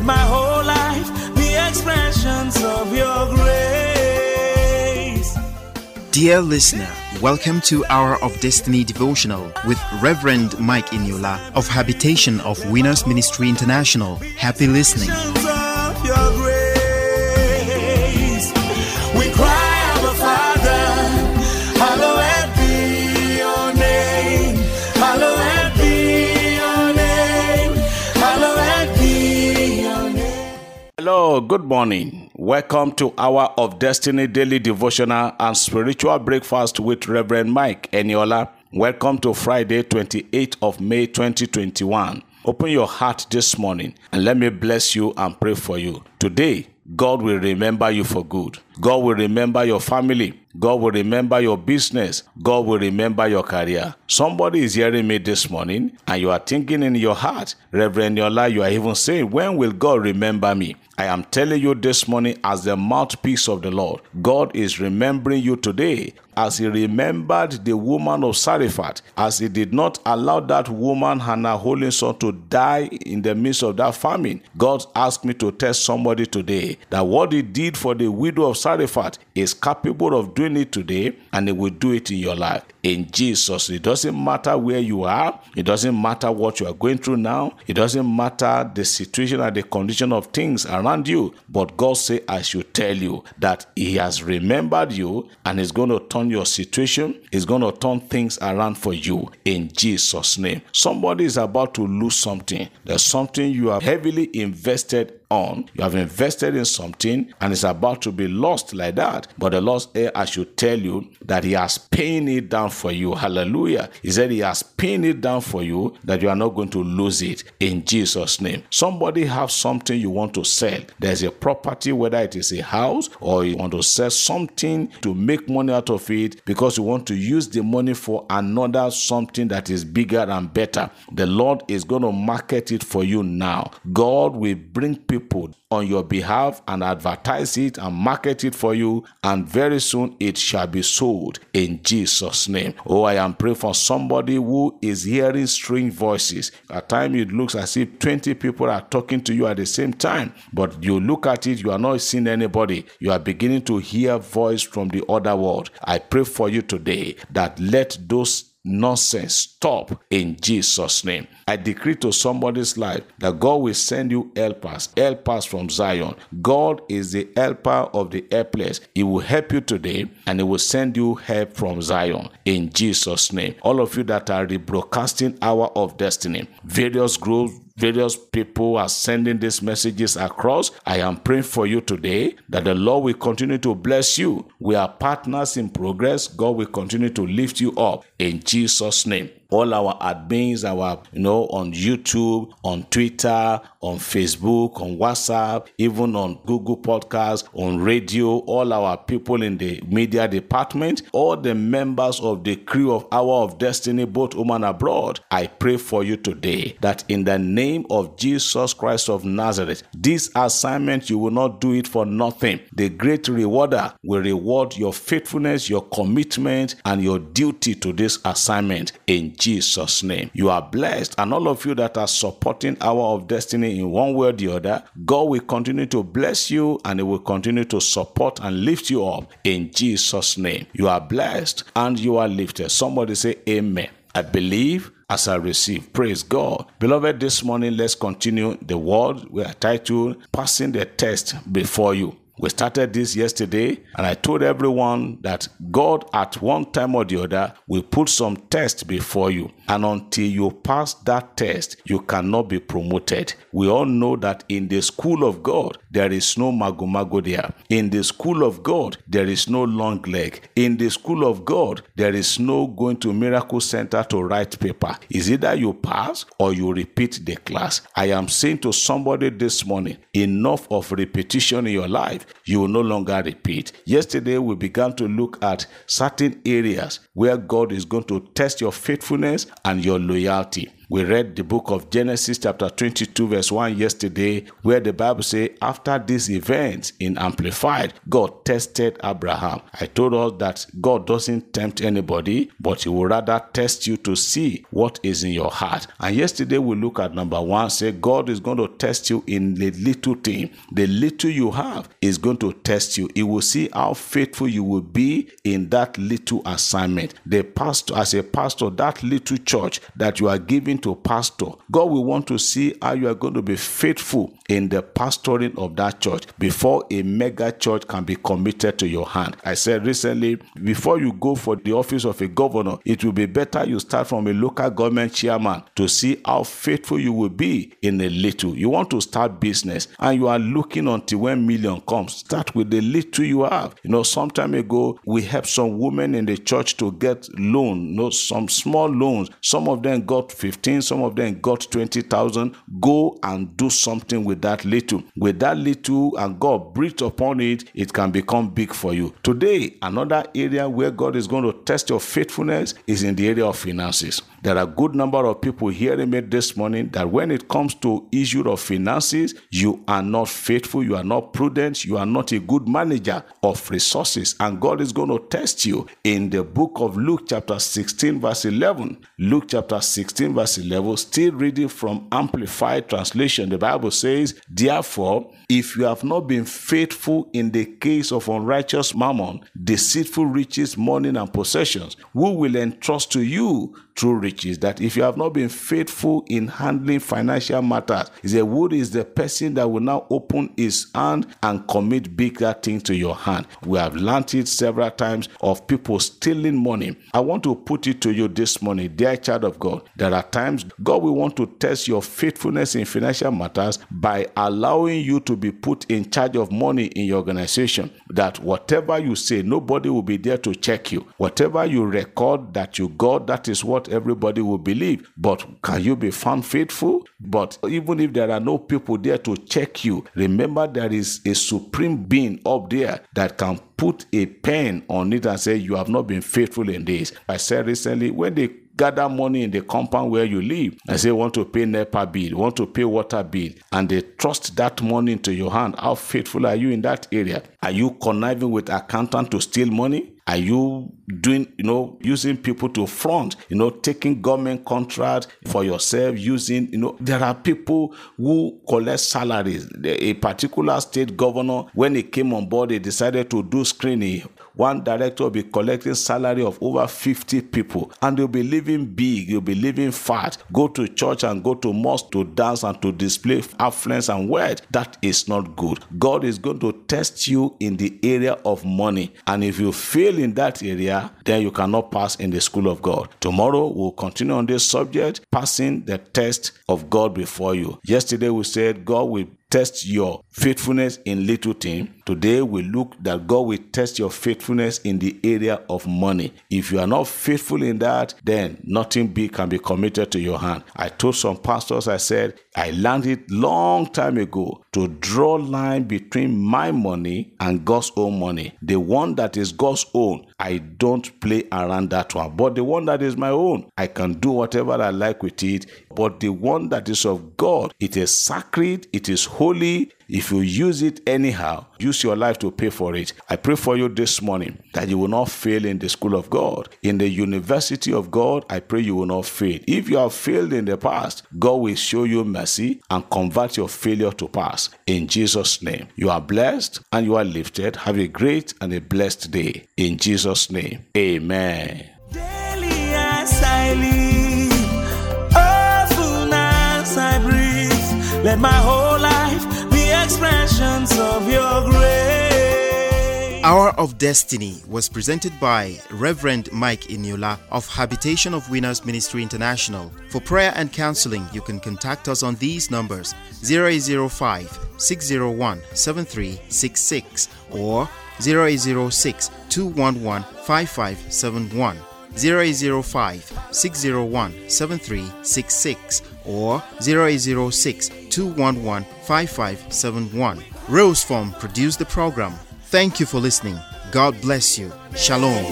Let my whole life be expressions of your grace. Dear listener, welcome to Hour of Destiny Devotional with Reverend Mike Iniola of Habitation of Winners Ministry International. Happy listening. Hello, good morning. Welcome to Hour of Destiny Daily Devotional and Spiritual Breakfast with Reverend Mike Iniola. Welcome to Friday, 28th of May, 2021. Open your heart this morning and let me bless you and pray for you. Today, God will remember you for good. God will remember your family. God will remember your business. God will remember your career. Somebody is hearing me this morning and you are thinking in your heart, Reverend Iniola, you are even saying, when will God remember me? I am telling you this morning as the mouthpiece of the Lord, God is remembering you today as he remembered the woman of Zarephath, as he did not allow that woman and her holy son to die in the midst of that famine. God asked me to tell somebody today that what he did for the widow of Zarephath is capable of doing it today, and it will do it in your life. In Jesus, it doesn't matter where you are. It doesn't matter what you are going through now. It doesn't matter the situation and the condition of things around you. But God says, I should tell you that he has remembered you and is going to turn your situation. He's going to turn things around for you in Jesus' name. Somebody is about to lose something. There's something you are heavily invested on. You have invested in something and it's about to be lost like that. But the Lord, I should tell you that he has pinned it down for you. Hallelujah. He said he has pinned it down for you that you are not going to lose it in Jesus' name. Somebody have something you want to sell. There's a property, whether it is a house or you want to sell something to make money out of it because you want to use the money for another something that is bigger and better. The Lord is going to market it for you now. God will bring people on your behalf and advertise it and market it for you, and very soon it shall be sold in Jesus' name. Oh, I am praying for somebody who is hearing strange voices. At times it looks as if 20 people are talking to you at the same time, but you look at it, you are not seeing anybody. You are beginning to hear voice from the other world. I pray for you today that let those nonsense stop in Jesus' name. I decree to somebody's life that God will send you helpers from Zion. God is the helper of the helpless. He will help you today and he will send you help from Zion in Jesus' name. All of you that are rebroadcasting Hour of Destiny, various groups, various people are sending these messages across. I am praying for you today that the Lord will continue to bless you. We are partners in progress. God will continue to lift you up in Jesus' name. All our admins, on YouTube, on Twitter, on Facebook, on WhatsApp, even on Google Podcasts, on radio, all our people in the media department, all the members of the crew of Hour of Destiny, both home and abroad, I pray for you today that in the name of Jesus Christ of Nazareth, this assignment, you will not do it for nothing. The great rewarder will reward your faithfulness, your commitment, and your duty to this assignment in Jesus' name. You are blessed, and all of you that are supporting Hour of Destiny in one way or the other, God will continue to bless you and he will continue to support and lift you up in Jesus' name. You are blessed and you are lifted. Somebody say amen. I believe as I receive. Praise God. Beloved, this morning let's continue the word. We are titled Passing the Test Before You. We started this yesterday and I told everyone that God at one time or the other will put some test before you, and until you pass that test, you cannot be promoted. We all know that in the school of God, there is no mago-mago there. In the school of God, there is no long leg. In the school of God, there is no going to Miracle Center to write paper. It's either you pass or you repeat the class. I am saying to somebody this morning, enough of repetition in your life. You will no longer repeat. Yesterday, we began to look at certain areas where God is going to test your faithfulness and your loyalty. We read the book of Genesis chapter 22 verse 1 yesterday, where the Bible says, after these events in Amplified, God tested Abraham. I told us that God doesn't tempt anybody, but he would rather test you to see what is in your heart. And yesterday we look at number one, say God is going to test you in the little thing. The little you have is going to test you. He will see how faithful you will be in that little assignment. The pastor, as a pastor, that little church that you are giving to pastor, God will want to see how you are going to be faithful in the pastoring of that church before a mega church can be committed to your hand. I said recently, before you go for the office of a governor, it will be better you start from a local government chairman to see how faithful you will be in a little. You want to start business and you are looking until when million comes. Start with the little you have. You know, some time ago, we helped some women in the church to get loan, you know, some small loans. Some of them got 15, some of them got 20,000. Go and do something with that little. With that little and God breathed upon it, it can become big for you. Today, another area where God is going to test your faithfulness is in the area of finances. There are a good number of people hearing me this morning that when it comes to issue of finances, you are not faithful, you are not prudent, you are not a good manager of resources. And God is going to test you in the book of Luke chapter 16 verse 11. Luke chapter 16 verse 11, still reading from Amplified translation. The Bible says, therefore, if you have not been faithful in the case of unrighteous mammon, deceitful riches, mourning and possessions, who will entrust to you true riches? That if you have not been faithful in handling financial matters, he said, who is the person that will now open his hand and commit bigger things to your hand? We have learned it several times of people stealing money. I want to put it to you this morning, dear child of God, there are times God will want to test your faithfulness in financial matters by allowing you to be put in charge of money in your organization. That whatever you say, nobody will be there to check you. Whatever you record that you got, that is what everybody will believe. But can you be found faithful? But even if there are no people there to check you, remember there is a supreme being up there that can put a pen on it and say, you have not been faithful in this. I said recently, when they gather money in the compound where you live and say, want to pay NEPA bill, want to pay water bill, and they trust that money into your hand, how faithful are you in that area? Are you conniving with accountant to steal money? Are you doing, using people to front, taking government contracts for yourself, there are people who collect salaries. A particular state governor, when he came on board, they decided to do screening. One director will be collecting salary of over 50 people, and you'll be living big, you'll be living fat, go to church and go to mosque to dance and to display affluence and wealth. That is not good. God is going to test you in the area of money, and if you fail in that area, then you cannot pass in the school of God. Tomorrow we'll continue on this subject, passing the test of God before you. Yesterday we said God will test your faithfulness in little things. Today we look that God will test your faithfulness in the area of money. If you are not faithful in that, then nothing big can be committed to your hand. I told some pastors, I said, I learned it long time ago to draw line between my money and God's own money. The one that is God's own, I don't play around that one. But the one that is my own, I can do whatever I like with it. But the one that is of God, it is sacred, it is holy. If you use it anyhow, use your life to pay for it. I pray for you this morning that you will not fail in the school of God. In the university of God, I pray you will not fail. If you have failed in the past, God will show you mercy and convert your failure to pass. In Jesus' name, you are blessed and you are lifted. Have a great and a blessed day. In Jesus' name, amen. Daily as I live, oh, fullness I breathe, let my whole life expressions of your grace. Hour of Destiny was presented by Reverend Mike Iniola of Habitation of Winners Ministry International. For prayer and counseling, you can contact us on these numbers: 0805-601-7366 or 0806-211-5571, 0805-601-7366 or 0806-211-5571. Rose Form produced the program. Thank you for listening. God bless you. Shalom.